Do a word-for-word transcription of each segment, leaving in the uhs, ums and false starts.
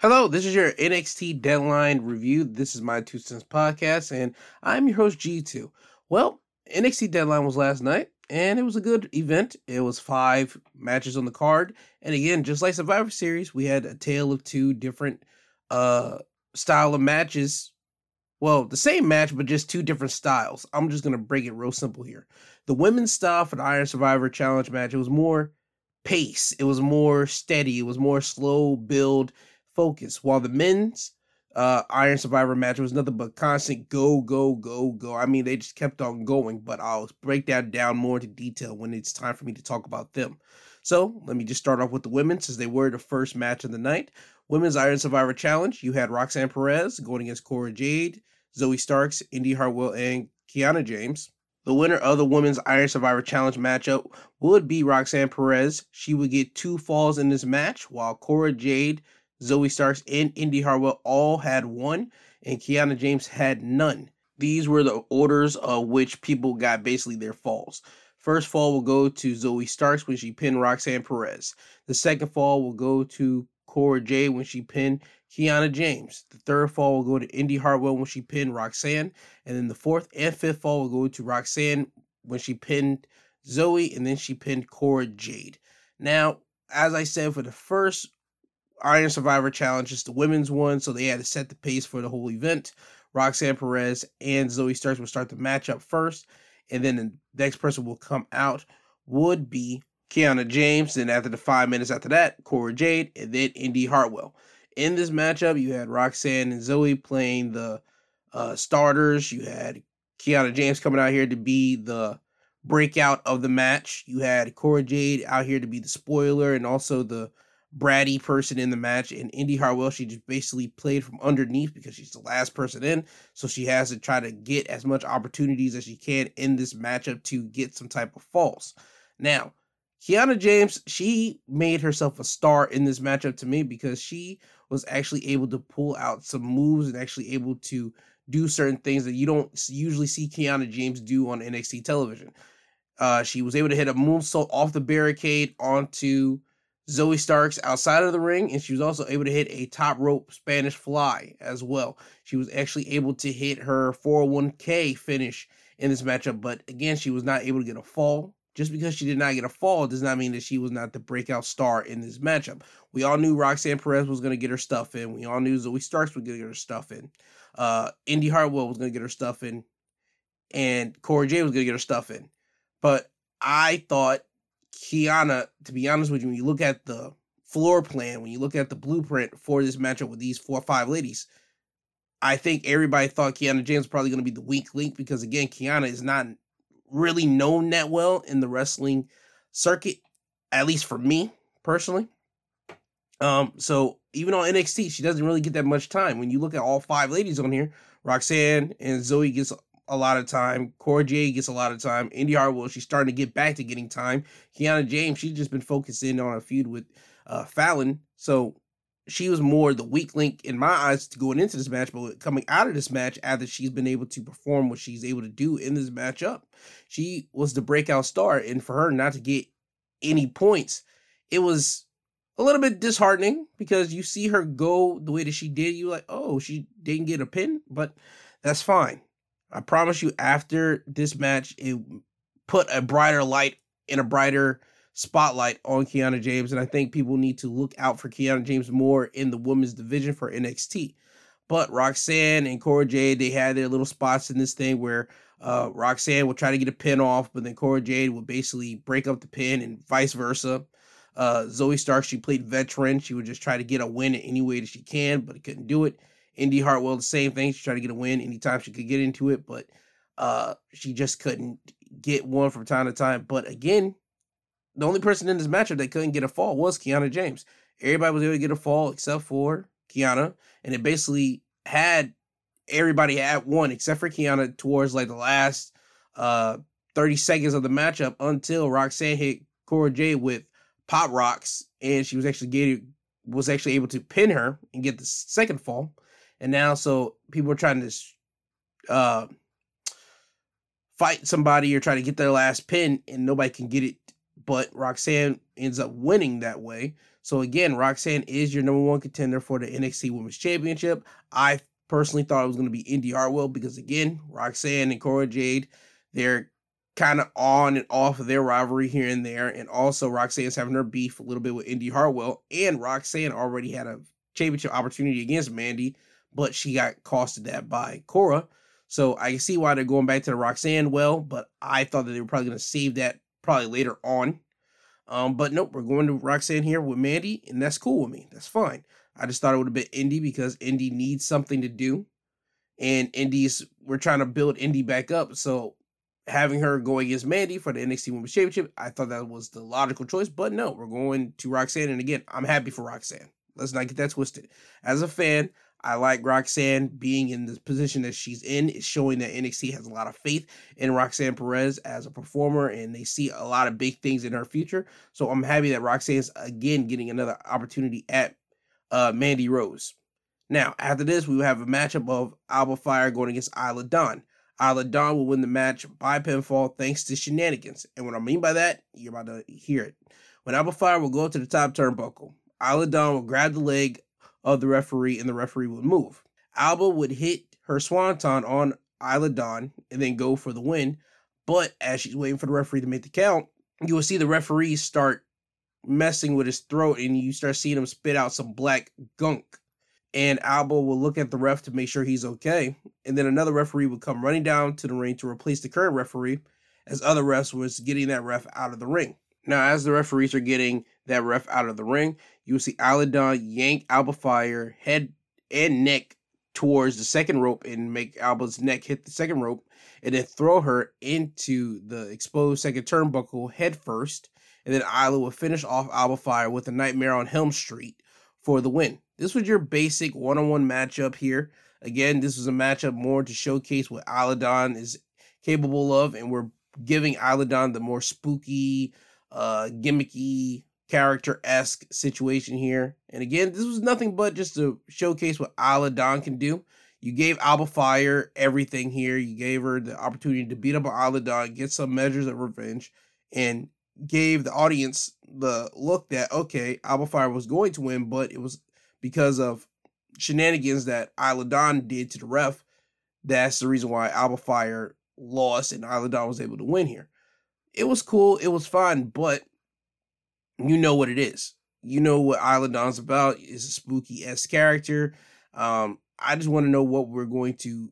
Hello, this is your N X T Deadline review. This is my Two Cents Podcast, and I'm your host, G two. Well, N X T Deadline was last night, and it was a good event. It was five matches on the card. And again, just like Survivor Series, we had a tale of two different uh, style of matches. Well, the same match, but just two different styles. I'm just going to break it real simple here. The women's style for the Iron Survivor Challenge match, it was more pace. It was more steady. It was more slow build focus, while the men's uh, Iron Survivor match was nothing but constant go, go, go, go. I mean, they just kept on going, but I'll break that down more into detail when it's time for me to talk about them. So let me just start off with the women, since they were the first match of the night. Women's Iron Survivor Challenge, you had Roxanne Perez going against Cora Jade, Zoe Starks, Indi Hartwell, and Kiana James. The winner of the Women's Iron Survivor Challenge matchup would be Roxanne Perez. She would get two falls in this match, while Cora Jade, Zoe Starks, and Indi Hartwell all had one, and Kiana James had none. These were the orders of which people got basically their falls. First fall will go to Zoe Starks when she pinned Roxanne Perez. The second fall will go to Cora Jade when she pinned Kiana James. The third fall will go to Indi Hartwell when she pinned Roxanne. And then the fourth and fifth fall will go to Roxanne when she pinned Zoe, and then she pinned Cora Jade. Now, as I said, for the first Iron Survivor Challenge is the women's one, so they had to set the pace for the whole event. Roxanne Perez and Zoe Starks will start the matchup first, and then the next person will come out would be Kiana James. Then after the five minutes after that, Cora Jade, and then Indi Hartwell. In this matchup, you had Roxanne and Zoe playing the uh, starters. You had Kiana James coming out here to be the breakout of the match. You had Cora Jade out here to be the spoiler and also the bratty person in the match, and Indi Hartwell, she just basically played from underneath because she's the last person in, so she has to try to get as much opportunities as she can in this matchup to get some type of falls. Now, Kiana James, she made herself a star in this matchup to me because she was actually able to pull out some moves and actually able to do certain things that you don't usually see Kiana James do on N X T television. Uh, she was able to hit a moonsault off the barricade onto Zoe Starks outside of the ring, and she was also able to hit a top rope Spanish fly as well. She was actually able to hit her four oh one k finish in this matchup, but again, she was not able to get a fall. Just because she did not get a fall does not mean that she was not the breakout star in this matchup. We all knew Roxanne Perez was going to get her stuff in. We all knew Zoe Starks was going to get her stuff in. Uh, Indi Hartwell was going to get her stuff in, and Cora Jade was going to get her stuff in. But I thought Kiana, to be honest with you, when you look at the floor plan, when you look at the blueprint for this matchup with these four or five ladies, I think everybody thought Kiana James was probably going to be the weak link because, again, Kiana is not really known that well in the wrestling circuit, at least for me personally. Um, so even on N X T, she doesn't really get that much time. When you look at all five ladies on here, Roxanne and Zoe gets a lot of time. Cora Jade gets a lot of time. Indi Hartwell, she's starting to get back to getting time. Kiana James, she's just been focusing on a feud with uh, Fallon. So she was more the weak link in my eyes going into this match, but coming out of this match after she's been able to perform what she's able to do in this matchup, she was the breakout star. And for her not to get any points, it was a little bit disheartening because you see her go the way that she did. You're like, oh, she didn't get a pin, but that's fine. I promise you, after this match, it put a brighter light and a brighter spotlight on Kiana James, and I think people need to look out for Kiana James more in the women's division for N X T. But Roxanne and Cora Jade, they had their little spots in this thing where uh, Roxanne will try to get a pin off, but then Cora Jade will basically break up the pin and vice versa. Uh, Zoe Stark, she played veteran. She would just try to get a win in any way that she can, but couldn't do it. Indi Hartwell, the same thing. She tried to get a win anytime she could get into it, but uh, she just couldn't get one from time to time. But again, the only person in this matchup that couldn't get a fall was Kiana James. Everybody was able to get a fall except for Kiana, and it basically had everybody at one except for Kiana towards like the last uh, thirty seconds of the matchup until Roxanne hit Cora Jade with pop rocks, and she was actually getting, was actually able to pin her and get the second fall. And now, so people are trying to uh, fight somebody or try to get their last pin, and nobody can get it, but Roxanne ends up winning that way. So again, Roxanne is your number one contender for the N X T Women's Championship. I personally thought it was going to be Indi Hartwell because, again, Roxanne and Cora Jade, they're kind of on and off of their rivalry here and there. And also Roxanne's having her beef a little bit with Indi Hartwell. And Roxanne already had a championship opportunity against Mandy, but she got costed that by Cora. So I see why they're going back to the Roxanne well, but I thought that they were probably going to save that probably later on. Um, but nope, we're going to Roxanne here with Mandy, and that's cool with me. That's fine. I just thought it would have been Indi because Indi needs something to do. And Indi's, we're trying to build Indi back up. So having her go against Mandy for the N X T Women's Championship, I thought that was the logical choice. But no, we're going to Roxanne. And again, I'm happy for Roxanne. Let's not get that twisted. As a fan, I like Roxanne being in the position that she's in. It's showing that N X T has a lot of faith in Roxanne Perez as a performer, and they see a lot of big things in her future. So I'm happy that Roxanne's, again, getting another opportunity at uh, Mandy Rose. Now, after this, we will have a matchup of Alba Fyre going against Isla Dawn. Isla Dawn will win the match by pinfall thanks to shenanigans. And what I mean by that, you're about to hear it. When Alba Fyre will go up to the top turnbuckle, Isla Dawn will grab the leg of the referee, and the referee would move. Alba would hit her swanton on Isla Dawn and then go for the win, but as she's waiting for the referee to make the count, you will see the referee start messing with his throat, and you start seeing him spit out some black gunk, and Alba will look at the ref to make sure he's okay, and then another referee would come running down to the ring to replace the current referee, as other refs was getting that ref out of the ring. Now, as the referees are getting that ref out of the ring, you will see Isla Dawn yank Alba Fyre head and neck towards the second rope and make Alba's neck hit the second rope and then throw her into the exposed second turnbuckle head first. And then Isla will finish off Alba Fyre with a Nightmare on Helm Street for the win. This was your basic one-on-one matchup here. Again, this was a matchup more to showcase what Isla Dawn is capable of, and we're giving Isla Dawn the more spooky, uh, gimmicky, character-esque situation here. And again, this was nothing but just to showcase what Isla Dawn can do. You gave Alba Fyre everything here. You gave her the opportunity to beat up on Isla Dawn, get some measures of revenge, and gave the audience the look that, okay, Alba Fyre was going to win, but it was because of shenanigans that Isla Dawn did to the ref. That's the reason why Alba Fyre lost and Isla Dawn was able to win here. It was cool. It was fun, but you know what it is. You know what Isla Dawn's about. It's a spooky-esque character. Um, I just want to know what we're going to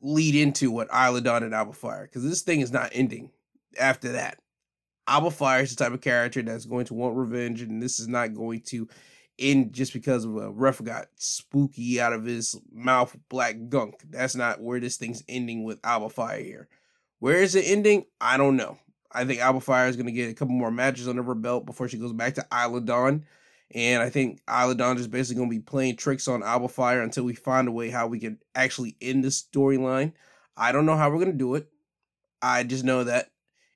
lead into with Isla Dawn and Alba Fyre, because this thing is not ending after that. Alba Fyre is the type of character that's going to want revenge, and this is not going to end just because of a ref got spooky out of his mouth black gunk. That's not where this thing's ending with Alba Fyre here. Where is it ending? I don't know. I think Alba Fyre is going to get a couple more matches under her belt before she goes back to Isla Dawn. And I think Isla Dawn is basically going to be playing tricks on Alba Fyre until we find a way how we can actually end this storyline. I don't know how we're going to do it. I just know that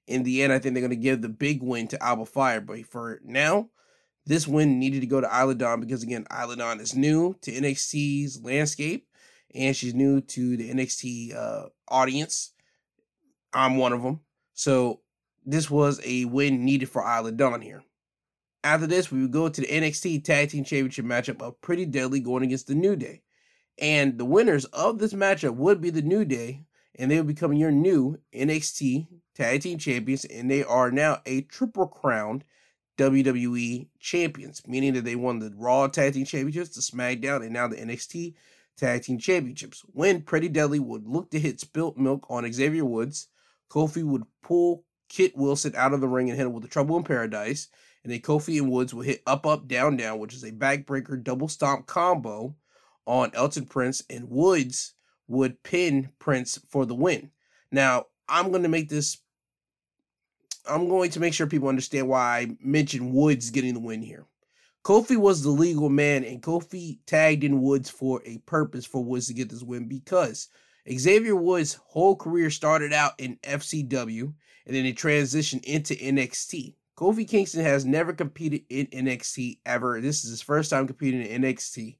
in the end, I think they're going to give the big win to Alba Fyre. But for now, this win needed to go to Isla Dawn because, again, Isla Dawn is new to N X T's landscape. And she's new to the N X T uh, audience. I'm one of them. So this was a win needed for Isla Dawn here. After this, we would go to the N X T Tag Team Championship matchup of Pretty Deadly going against the New Day. And the winners of this matchup would be the New Day, and they would become your new N X T Tag Team Champions, and they are now a triple crowned W W E Champions, meaning that they won the Raw Tag Team Championships, the SmackDown, and now the N X T Tag Team Championships. When Pretty Deadly would look to hit Spilt Milk on Xavier Woods, Kofi would pull Kit Wilson out of the ring and hit him with the Trouble in Paradise. And then Kofi and Woods will hit Up, Up, Down, Down, which is a backbreaker double stomp combo on Elton Prince. And Woods would pin Prince for the win. Now, I'm going to make this... I'm going to make sure people understand why I mentioned Woods getting the win here. Kofi was the legal man, and Kofi tagged in Woods for a purpose for Woods to get this win because Xavier Woods' whole career started out in F C W, and then it transitioned into N X T. Kofi Kingston has never competed in N X T ever. This is his first time competing in N X T.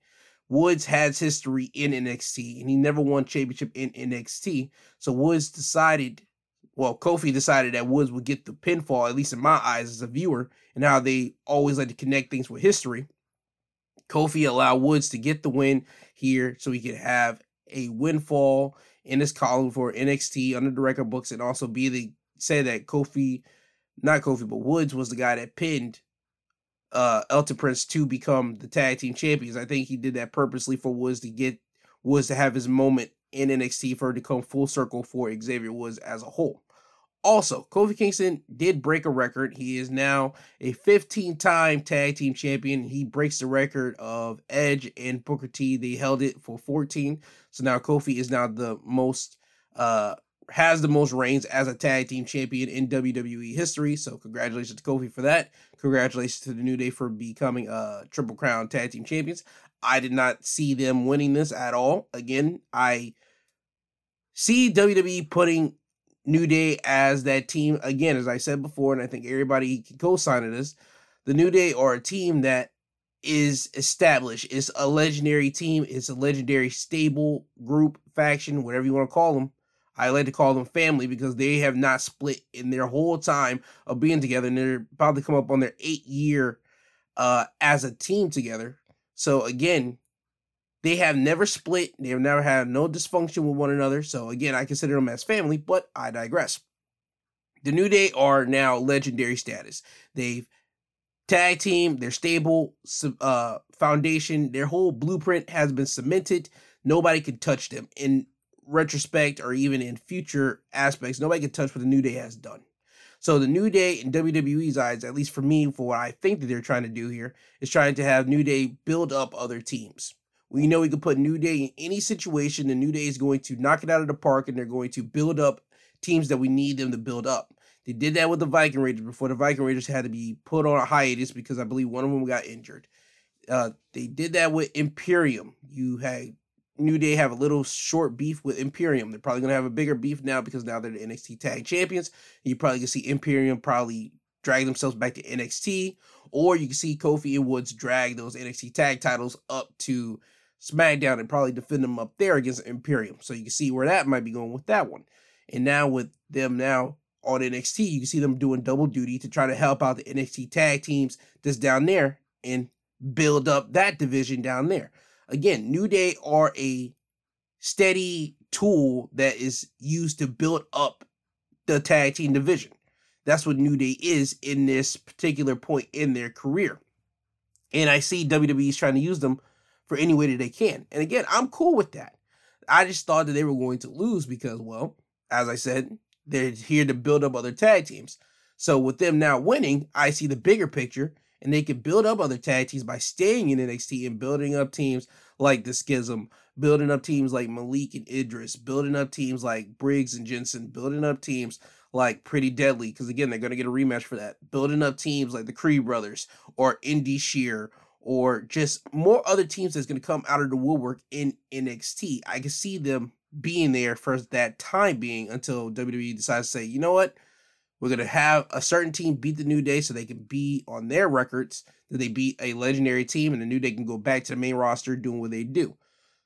Woods has history in N X T, and he never won championship in N X T. So Woods decided well, Kofi decided that Woods would get the pinfall, at least in my eyes as a viewer, and how they always like to connect things with history. Kofi allowed Woods to get the win here so he could have a windfall in his column for N X T under the record books, and also be the say that Kofi, not Kofi, but Woods was the guy that pinned uh, Elton Prince to become the tag team champions. I think he did that purposely for Woods to get Woods to have his moment in N X T for it to come full circle for Xavier Woods as a whole. Also, Kofi Kingston did break a record. He is now a fifteen-time tag team champion. He breaks the record of Edge and Booker T. They held it for fourteen. So now Kofi is now the most, uh, has the most reigns as a tag team champion in W W E history. So congratulations to Kofi for that. Congratulations to the New Day for becoming uh, Triple Crown tag team champions. I did not see them winning this at all. Again, I see W W E putting New Day as that team, again, as I said before, and I think everybody can co-sign to this, the New Day are a team that is established. It's a legendary team. It's a legendary stable, group, faction, whatever you want to call them. I like to call them family because they have not split in their whole time of being together, and they're about to come up on their eighth year uh, as a team together. So, again, they have never split. They have never had no dysfunction with one another. So, again, I consider them as family, but I digress. The New Day are now legendary status. They've tag team, their stable uh, foundation, their whole blueprint has been cemented. Nobody can touch them in retrospect or even in future aspects. Nobody can touch what the New Day has done. So the New Day in W W E's eyes, at least for me, for what I think that they're trying to do here, is trying to have New Day build up other teams. We know we can put New Day in any situation. The New Day is going to knock it out of the park, and they're going to build up teams that we need them to build up. They did that with the Viking Raiders before the Viking Raiders had to be put on a hiatus because I believe one of them got injured. Uh, they did that with Imperium. You had New Day have a little short beef with Imperium. They're probably going to have a bigger beef now because now they're the N X T Tag Champions. You probably can see Imperium probably drag themselves back to N X T, or you can see Kofi and Woods drag those N X T Tag titles up to SmackDown and probably defend them up there against Imperium. So you can see where that might be going with that one. And now with them now on N X T, you can see them doing double duty to try to help out the N X T tag teams that's down there and build up that division down there. Again, New Day are a steady tool that is used to build up the tag team division. That's what New Day is in this particular point in their career. And I see W W E's trying to use them for any way that they can. And again, I'm cool with that. I just thought that they were going to lose because, well, as I said, they're here to build up other tag teams. So with them now winning, I see the bigger picture, and they can build up other tag teams by staying in N X T and building up teams like the Schism, building up teams like Malik and Idris, building up teams like Briggs and Jensen, building up teams like Pretty Deadly, because again, they're going to get a rematch for that, building up teams like the Creed Brothers or Indi Shear, or just more other teams that's going to come out of the woodwork in N X T. I can see them being there for that time being until W W E decides to say, you know what, we're going to have a certain team beat the New Day so they can be on their records that they beat a legendary team, and the New Day can go back to the main roster doing what they do.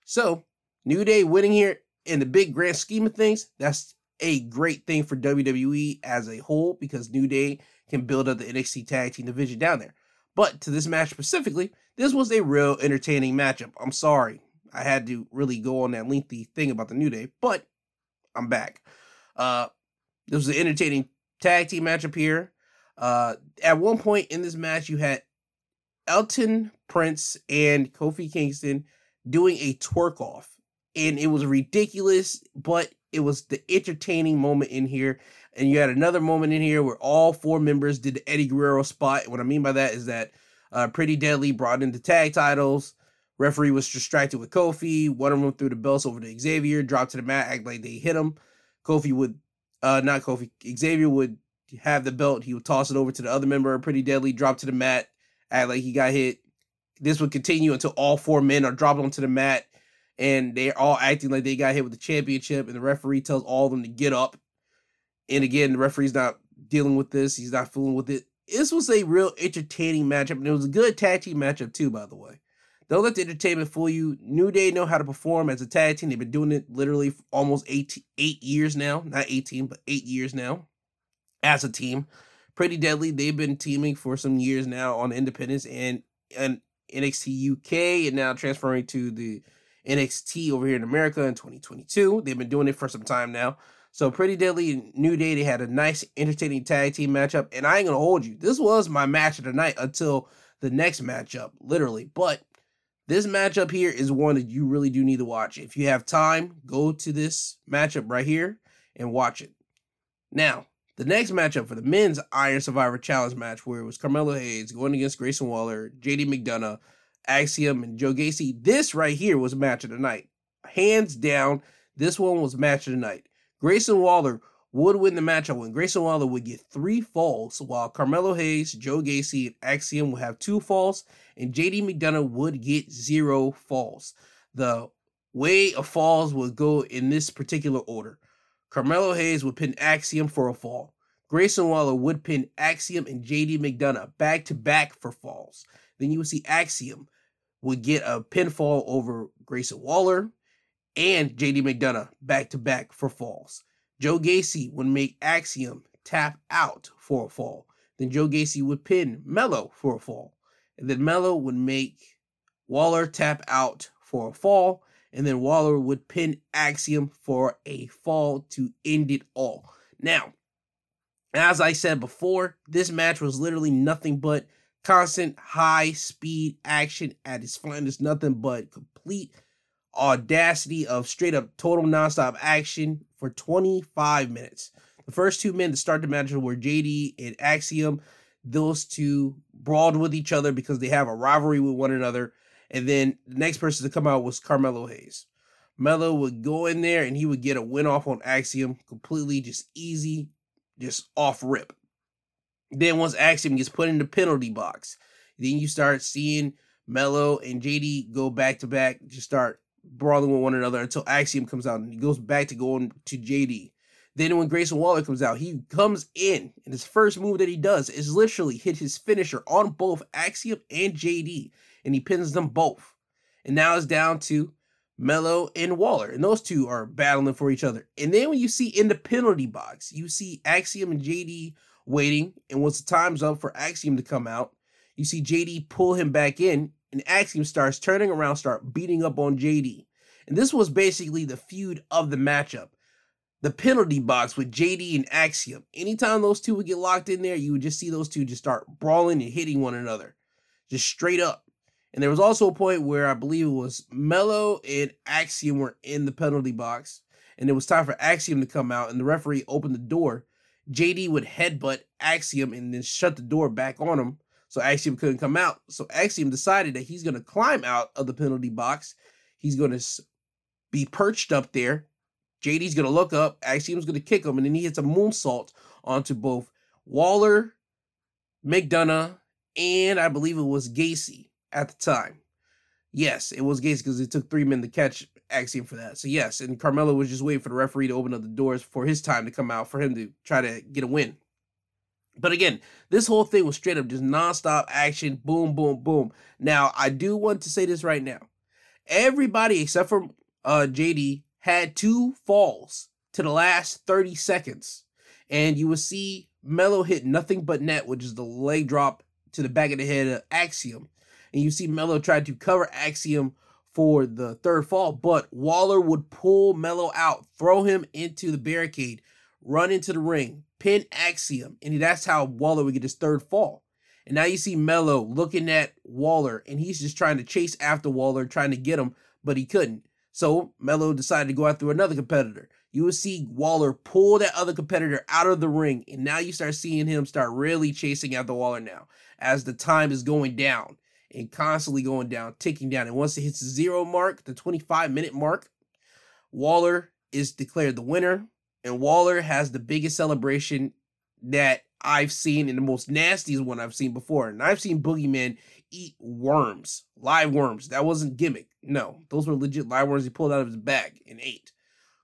So New Day winning here in the big grand scheme of things, that's a great thing for W W E as a whole because New Day can build up the N X T tag team division down there. But to this match specifically, this was a real entertaining matchup. I'm sorry. I had to really go on that lengthy thing about the New Day, but I'm back. Uh, this was an entertaining tag team matchup here. Uh, at one point in this match, you had Elton Prince and Kofi Kingston doing a twerk off, and it was ridiculous, but it was the entertaining moment in here. And you had another moment in here where all four members did the Eddie Guerrero spot. What I mean by that is that uh, Pretty Deadly brought in the tag titles. Referee was distracted with Kofi. One of them threw the belts over to Xavier, dropped to the mat, act like they hit him. Kofi would, uh, not Kofi, Xavier would have the belt. He would toss it over to the other member, Pretty Deadly, drop to the mat, act like he got hit. This would continue until all four men are dropped onto the mat, and they're all acting like they got hit with the championship, and the referee tells all of them to get up. And again, the referee's not dealing with this. He's not fooling with it. This was a real entertaining matchup, and it was a good tag team matchup too, by the way. They'll let the entertainment fool you. New Day know how to perform as a tag team. They've been doing it literally for almost eight, eight years now. Not eighteen, but eight years now as a team. Pretty Deadly, they've been teaming for some years now on Independence and, and N X T U K, and now transferring to the N X T over here in America in twenty twenty-two. They've been doing it for some time now. So Pretty Deadly and New Day, they had a nice, entertaining tag team matchup. And I ain't going to hold you. This was my match of the night until the next matchup, literally. But this matchup here is one that you really do need to watch. If you have time, go to this matchup right here and watch it. Now, the next matchup for the men's Iron Survivor Challenge match, where it was Carmelo Hayes going against Grayson Waller, J D McDonagh, Axiom, and Joe Gacy. This right here was match of the night. Hands down, this one was match of the night. Grayson Waller would win the matchup when Grayson Waller would get three falls, while Carmelo Hayes, Joe Gacy, and Axiom would have two falls, and J D McDonagh would get zero falls. The way of falls would go in this particular order. Carmelo Hayes would pin Axiom for a fall. Grayson Waller would pin Axiom and J D McDonagh back-to-back for falls. Then you would see Axiom would get a pinfall over Grayson Waller and J D McDonagh back-to-back for falls. Joe Gacy would make Axiom tap out for a fall. Then Joe Gacy would pin Mello for a fall. And then Mello would make Waller tap out for a fall. And then Waller would pin Axiom for a fall to end it all. Now, as I said before, this match was literally nothing but constant high-speed action at its finest. Nothing but complete audacity of straight-up total nonstop action for twenty-five minutes. The first two men to start the match were J D and Axiom. Those two brawled with each other because they have a rivalry with one another. And then the next person to come out was Carmelo Hayes. Mello would go in there and he would get a win off on Axiom. Completely just easy, just off rip. Then once Axiom gets put in the penalty box, then you start seeing Mello and J D go back to back, just start brawling with one another until Axiom comes out and he goes back to going to J D. Then when Grayson Waller comes out, he comes in and his first move that he does is literally hit his finisher on both Axiom and J D. And he pins them both. And now it's down to Mello and Waller. And those two are battling for each other. And then when you see in the penalty box, you see Axiom and J D waiting. And once the time's up for Axiom to come out, you see J D pull him back in. And Axiom starts turning around, start beating up on J D. And this was basically the feud of the matchup. The penalty box with J D and Axiom. Anytime those two would get locked in there, you would just see those two just start brawling and hitting one another. Just straight up. And there was also a point where I believe it was Mello and Axiom were in the penalty box. And it was time for Axiom to come out. And the referee opened the door. J D would headbutt Axiom and then shut the door back on him. So Axiom couldn't come out. So Axiom decided that he's going to climb out of the penalty box. He's going to be perched up there. J D's going to look up. Axiom's going to kick him. And then he hits a moonsault onto both Waller, McDonagh, and I believe it was Gacy. At the time. Yes, it was Gacy because it took three men to catch Axiom for that. So yes, and Carmelo was just waiting for the referee to open up the doors for his time to come out for him to try to get a win. But again, this whole thing was straight up just nonstop action. Boom, boom, boom. Now, I do want to say this right now. Everybody except for uh, J D had two falls to the last thirty seconds. And you will see Mello hit nothing but net, which is the leg drop to the back of the head of Axiom. And you see Mello tried to cover Axiom for the third fall, but Waller would pull Mello out, throw him into the barricade, run into the ring, pin Axiom, and that's how Waller would get his third fall. And now you see Mello looking at Waller, and he's just trying to chase after Waller, trying to get him, but he couldn't. So Mello decided to go after another competitor. You will see Waller pull that other competitor out of the ring, and now you start seeing him start really chasing after Waller now as the time is going down. And constantly going down, ticking down. And once it hits the zero mark, the twenty-five minute mark, Waller is declared the winner. And Waller has the biggest celebration that I've seen and the most nastiest one I've seen before. And I've seen Boogeyman eat worms, live worms. That wasn't gimmick. No, those were legit live worms he pulled out of his bag and ate.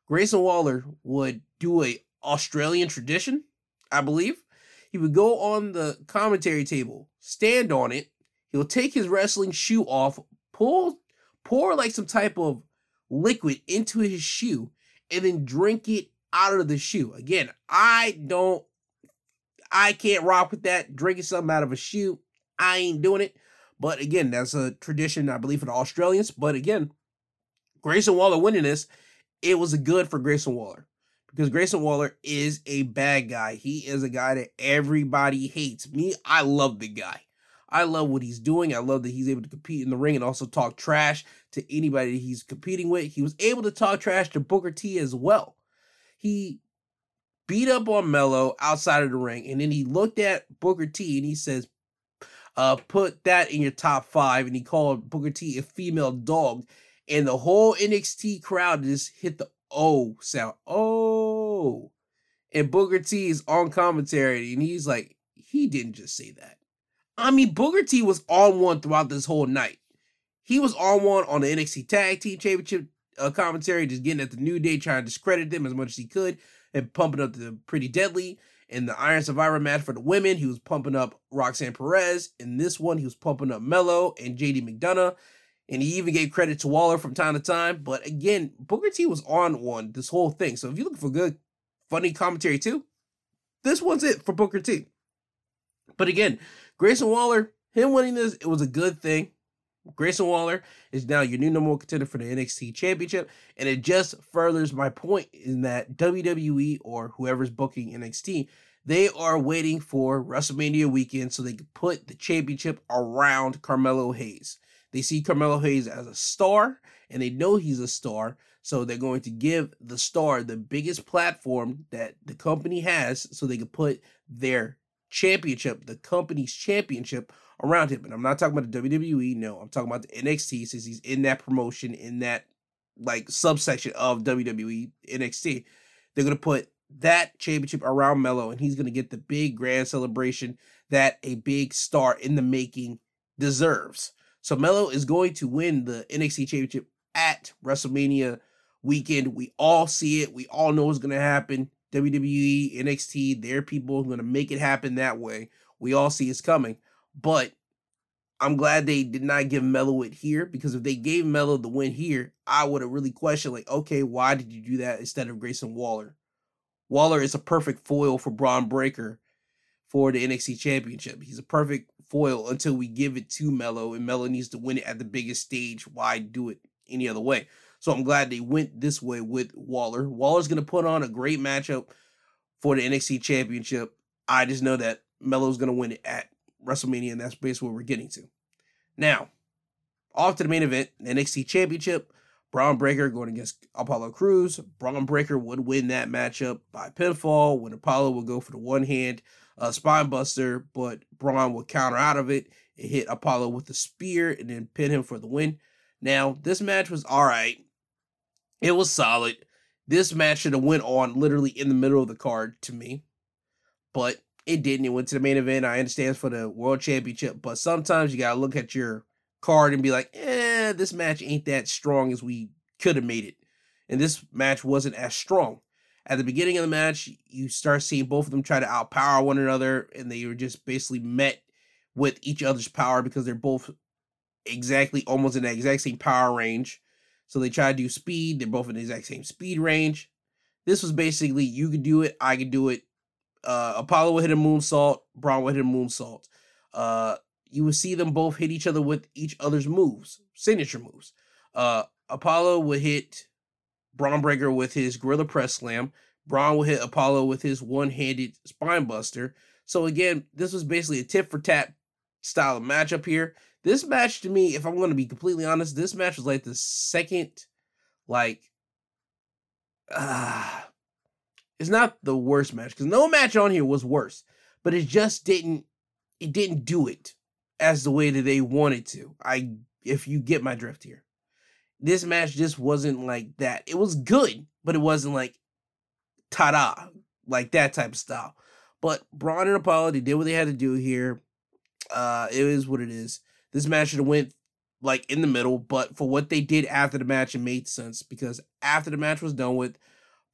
Grayson Waller would do a Australian tradition, I believe. He would go on the commentary table, stand on it. He'll take his wrestling shoe off, Pour, pour like some type of liquid into his shoe and then drink it out of the shoe. Again, I don't, I can't rock with that. Drinking something out of a shoe, I ain't doing it. But again, that's a tradition, I believe, for the Australians. But again, Grayson Waller winning this, it was good for Grayson Waller. Because Grayson Waller is a bad guy. He is a guy that everybody hates. Me, I love the guy. I love what he's doing. I love that he's able to compete in the ring and also talk trash to anybody that he's competing with. He was able to talk trash to Booker T as well. He beat up on Melo outside of the ring, and then he looked at Booker T and he says, uh, put that in your top five. And he called Booker T a female dog. And the whole N X T crowd just hit the oh sound. Oh. And Booker T is on commentary and he's like, he didn't just say that. I mean, Booker T was on one throughout this whole night. He was on one on the N X T Tag Team Championship uh, commentary, just getting at the New Day, trying to discredit them as much as he could, and pumping up the Pretty Deadly. In the Iron Survivor match for the women, he was pumping up Roxanne Perez. In this one, he was pumping up Melo and J D McDonagh. And he even gave credit to Waller from time to time. But again, Booker T was on one this whole thing. So if you're looking for good, funny commentary too, this one's it for Booker T. But again, Grayson Waller, him winning this, it was a good thing. Grayson Waller is now your new number one contender for the N X T Championship. And it just furthers my point in that W W E or whoever's booking N X T, they are waiting for WrestleMania weekend so they can put the championship around Carmelo Hayes. They see Carmelo Hayes as a star, and they know he's a star, so they're going to give the star the biggest platform that the company has so they can put their championship, the company's championship, around him. And I'm not talking about the W W E, no. I'm talking about the N X T, since he's in that promotion, in that like subsection of W W E N X T. They're going to put that championship around Melo, and he's going to get the big grand celebration that a big star in the making deserves. So Melo is going to win the N X T Championship at WrestleMania weekend. We all see it. We all know what's going to happen. W W E, N X T, their people are going to make it happen that way. We all see it's coming. But I'm glad they did not give Melo it here, because if they gave Melo the win here, I would have really questioned, like, okay, why did you do that instead of Grayson Waller? Waller is a perfect foil for Bron Breakker for the N X T Championship. He's a perfect foil until we give it to Melo, and Melo needs to win it at the biggest stage. Why do it any other way? So I'm glad they went this way with Waller. Waller's going to put on a great matchup for the N X T Championship. I just know that Melo's going to win it at WrestleMania, and that's basically what we're getting to. Now, off to the main event, the N X T Championship. Bron Breakker going against Apollo Crews. Bron Breakker would win that matchup by pinfall, when Apollo would go for the one hand uh, spine buster, but Bron would counter out of it and hit Apollo with the spear and then pin him for the win. Now, this match was all right. It was solid. This match should have went on literally in the middle of the card to me, but it didn't. It went to the main event. I understand for the World Championship, but sometimes you got to look at your card and be like, eh, this match ain't that strong as we could have made it. And this match wasn't as strong. At the beginning of the match, you start seeing both of them try to outpower one another, and they were just basically met with each other's power because they're both exactly almost in the exact same power range. So they try to do speed. They're both in the exact same speed range. This was basically, you could do it, I could do it. Uh, Apollo would hit a moonsault. Bron would hit a moonsault. Uh, you would see them both hit each other with each other's moves, signature moves. Uh, Apollo would hit Bron Breakker with his gorilla press slam. Bron would hit Apollo with his one-handed spine buster. So again, this was basically a tit-for-tat style of matchup here. This match to me, if I'm going to be completely honest, this match was like the second, like, uh, it's not the worst match, because no match on here was worse, but it just didn't, it didn't do it as the way that they wanted to. I, if you get my drift here, this match just wasn't like that. It was good, but it wasn't like, ta-da, like that type of style. But Bron and Apollo, they did what they had to do here. Uh, it is what it is. This match should have went like in the middle, but for what they did after the match, it made sense, because after the match was done with,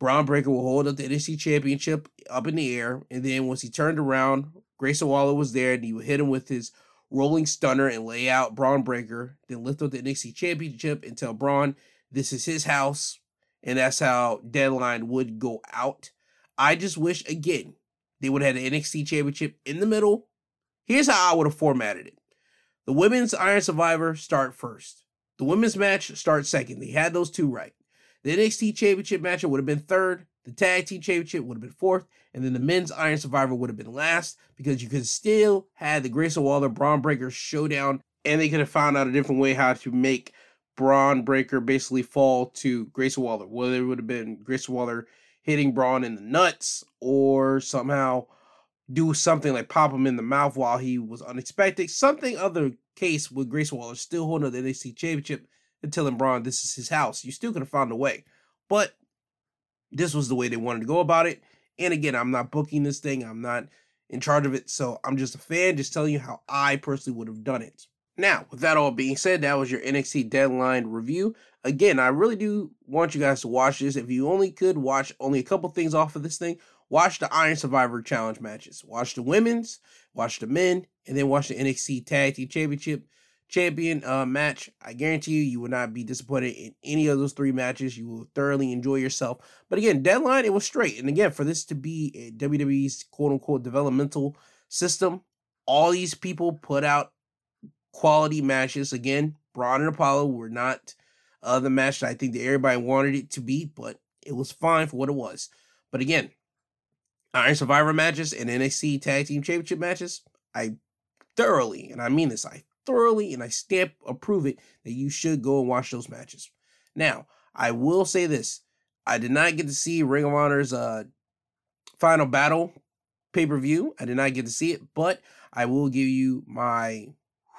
Bron Breakker will hold up the N X T Championship up in the air, and then once he turned around, Grayson Waller was there, and he would hit him with his rolling stunner and lay out Bron Breakker, then lift up the N X T Championship and tell Bron this is his house, and that's how Deadline would go out. I just wish, again, they would have had an N X T Championship in the middle. Here's how I would have formatted it. The women's Iron Survivor start first. The women's match start second. They had those two right. The N X T Championship match would have been third. The Tag Team Championship would have been fourth. And then the men's Iron Survivor would have been last, because you could still have the Grayson Waller Bron Breakker showdown, and they could have found out a different way how to make Bron Breakker basically fall to Grayson Waller. Whether it would have been Grayson Waller hitting Bron in the nuts, or somehow do something like pop him in the mouth while he was unexpected. Something other case with Grayson Waller still holding up the N X T Championship and telling Bron this is his house. You still could have found a way. But this was the way they wanted to go about it. And again, I'm not booking this thing. I'm not in charge of it. So I'm just a fan, just telling you how I personally would have done it. Now, with that all being said, that was your N X T Deadline review. Again, I really do want you guys to watch this. If you only could watch only a couple things off of this thing, watch the Iron Survivor Challenge matches. Watch the women's, watch the men, and then watch the N X T Tag Team Championship champion uh, match. I guarantee you, you will not be disappointed in any of those three matches. You will thoroughly enjoy yourself. But again, Deadline, it was straight. And again, for this to be a W W E's quote-unquote developmental system, all these people put out quality matches. Again, Bron and Apollo were not uh, the match that I think that everybody wanted it to be, but it was fine for what it was. But again, Iron Survivor matches and N X T Tag Team Championship matches, I thoroughly, and I mean this, I thoroughly and I stamp approve it that you should go and watch those matches. Now, I will say this. I did not get to see Ring of Honor's uh, Final Battle pay-per-view. I did not get to see it, but I will give you my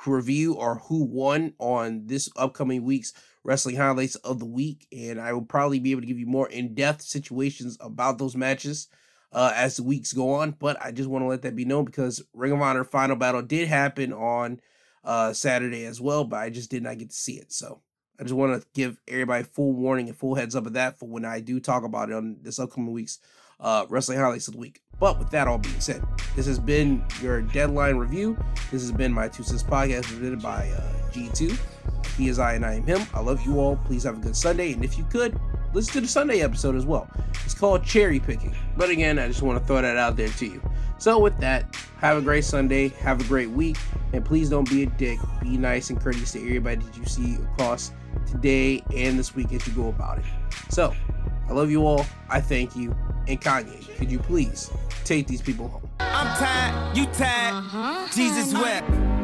review or who won on this upcoming week's wrestling highlights of the week, and I will probably be able to give you more in-depth situations about those matches uh, as the weeks go on. But I just want to let that be known, because Ring of Honor Final Battle did happen on uh, Saturday as well, but I just did not get to see it. So I just want to give everybody full warning and full heads up of that for when I do talk about it on this upcoming week's Uh, wrestling highlights of the week. But with that all being said, this has been your Deadline review. This has been my Two Cents Podcast, presented by uh, G two. He is I and I am him. I love you all. Please have a good Sunday. And if you could, listen to the Sunday episode as well. It's called Cherry Picking. But again, I just want to throw that out there to you. So with that, have a great Sunday. Have a great week. And please don't be a dick. Be nice and courteous to everybody that you see across today and this week as you go about it. So, I love you all. I thank you. And Kanye, could you please take these people home? I'm tired, you tired, uh-huh. Jesus wept.